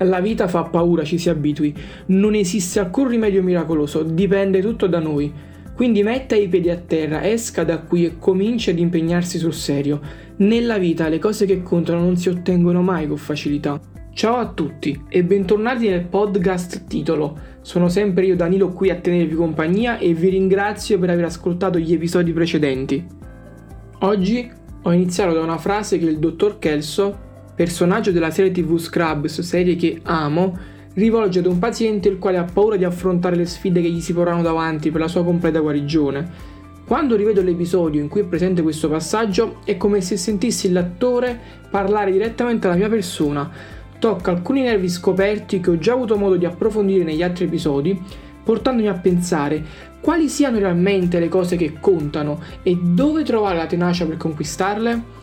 La vita fa paura, ci si abitui. Non esiste alcun rimedio miracoloso, dipende tutto da noi. Quindi metta i piedi a terra, esca da qui e cominci ad impegnarsi sul serio. Nella vita le cose che contano non si ottengono mai con facilità. Ciao a tutti e bentornati nel podcast Titolo. Sono sempre io Danilo qui a tenervi compagnia e vi ringrazio per aver ascoltato gli episodi precedenti. Oggi ho iniziato da una frase che il dottor Kelso, personaggio della serie TV Scrubs, serie che amo, rivolge ad un paziente il quale ha paura di affrontare le sfide che gli si porranno davanti per la sua completa guarigione. Quando rivedo l'episodio in cui è presente questo passaggio, è come se sentissi l'attore parlare direttamente alla mia persona. Tocca alcuni nervi scoperti che ho già avuto modo di approfondire negli altri episodi, portandomi a pensare quali siano realmente le cose che contano e dove trovare la tenacia per conquistarle.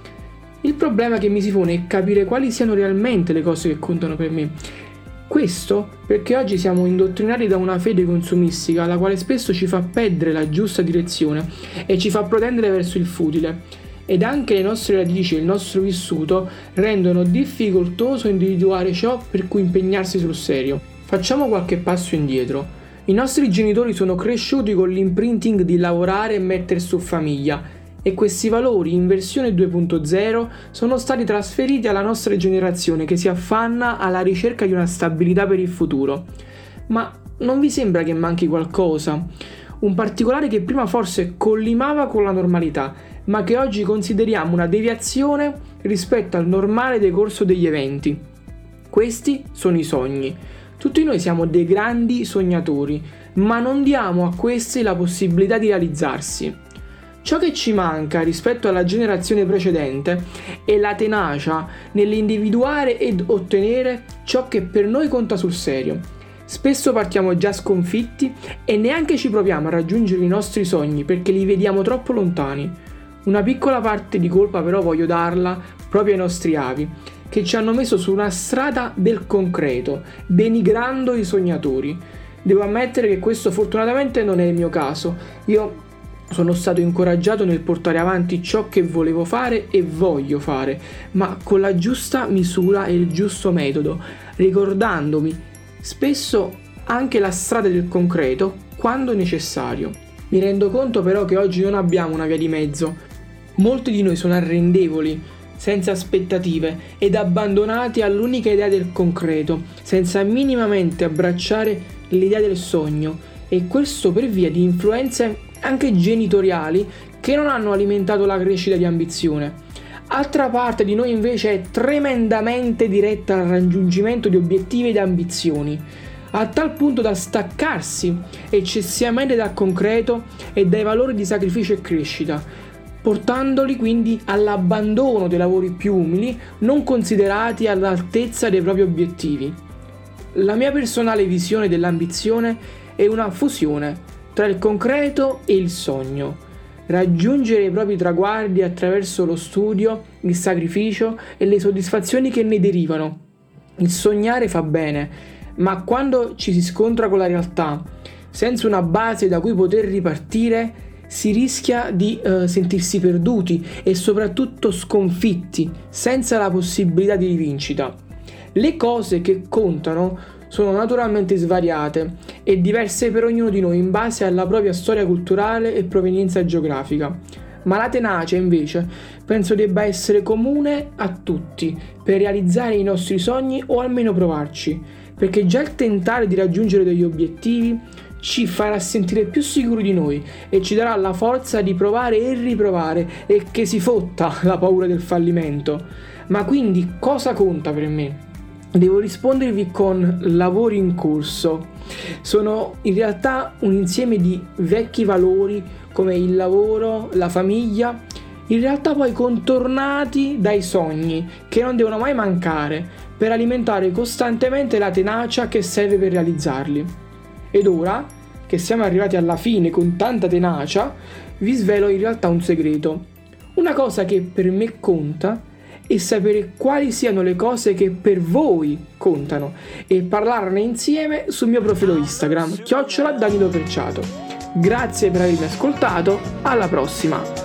Il problema che mi si pone è capire quali siano realmente le cose che contano per me. Questo perché oggi siamo indottrinati da una fede consumistica, la quale spesso ci fa perdere la giusta direzione e ci fa protendere verso il futile. Ed anche le nostre radici e il nostro vissuto rendono difficoltoso individuare ciò per cui impegnarsi sul serio. Facciamo qualche passo indietro. I nostri genitori sono cresciuti con l'imprinting di lavorare e mettere su famiglia. E questi valori in versione 2.0 sono stati trasferiti alla nostra generazione che si affanna alla ricerca di una stabilità per il futuro. Ma non vi sembra che manchi qualcosa? Un particolare che prima forse collimava con la normalità, ma che oggi consideriamo una deviazione rispetto al normale decorso degli eventi. Questi sono i sogni. Tutti noi siamo dei grandi sognatori, ma non diamo a questi la possibilità di realizzarsi. Ciò che ci manca rispetto alla generazione precedente è la tenacia nell'individuare ed ottenere ciò che per noi conta sul serio. Spesso partiamo già sconfitti e neanche ci proviamo a raggiungere i nostri sogni perché li vediamo troppo lontani. Una piccola parte di colpa però voglio darla proprio ai nostri avi, che ci hanno messo su una strada del concreto, denigrando i sognatori. Devo ammettere che questo fortunatamente non è il mio caso. Io sono stato incoraggiato nel portare avanti ciò che volevo fare e voglio fare, ma con la giusta misura e il giusto metodo, ricordandomi spesso anche la strada del concreto quando necessario. Mi rendo conto però che oggi non abbiamo una via di mezzo. Molti di noi sono arrendevoli, senza aspettative ed abbandonati all'unica idea del concreto, senza minimamente abbracciare l'idea del sogno, e questo per via di influenze anche genitoriali che non hanno alimentato la crescita di ambizione. Altra parte di noi invece è tremendamente diretta al raggiungimento di obiettivi ed ambizioni, a tal punto da staccarsi eccessivamente dal concreto e dai valori di sacrificio e crescita, portandoli quindi all'abbandono dei lavori più umili, non considerati all'altezza dei propri obiettivi. La mia personale visione dell'ambizione è una fusione tra il concreto e il sogno. Raggiungere i propri traguardi attraverso lo studio, il sacrificio e le soddisfazioni che ne derivano. Il sognare fa bene, ma quando ci si scontra con la realtà, senza una base da cui poter ripartire, si rischia di sentirsi perduti e soprattutto sconfitti, senza la possibilità di rivincita. Le cose che contano sono naturalmente svariate e diverse per ognuno di noi in base alla propria storia culturale e provenienza geografica. Ma la tenacia, invece, penso debba essere comune a tutti per realizzare i nostri sogni o almeno provarci, perché già il tentare di raggiungere degli obiettivi ci farà sentire più sicuri di noi e ci darà la forza di provare e riprovare e che si fotta la paura del fallimento. Ma quindi cosa conta per me? Devo rispondervi con lavori in corso. Sono in realtà un insieme di vecchi valori come il lavoro, la famiglia, in realtà poi contornati dai sogni che non devono mai mancare per alimentare costantemente la tenacia che serve per realizzarli. Ed ora, che siamo arrivati alla fine con tanta tenacia, vi svelo in realtà un segreto. Una cosa che per me conta e sapere quali siano le cose che per voi contano e parlarne insieme sul mio profilo Instagram @DaniloPerciato. Grazie per avermi ascoltato, alla prossima!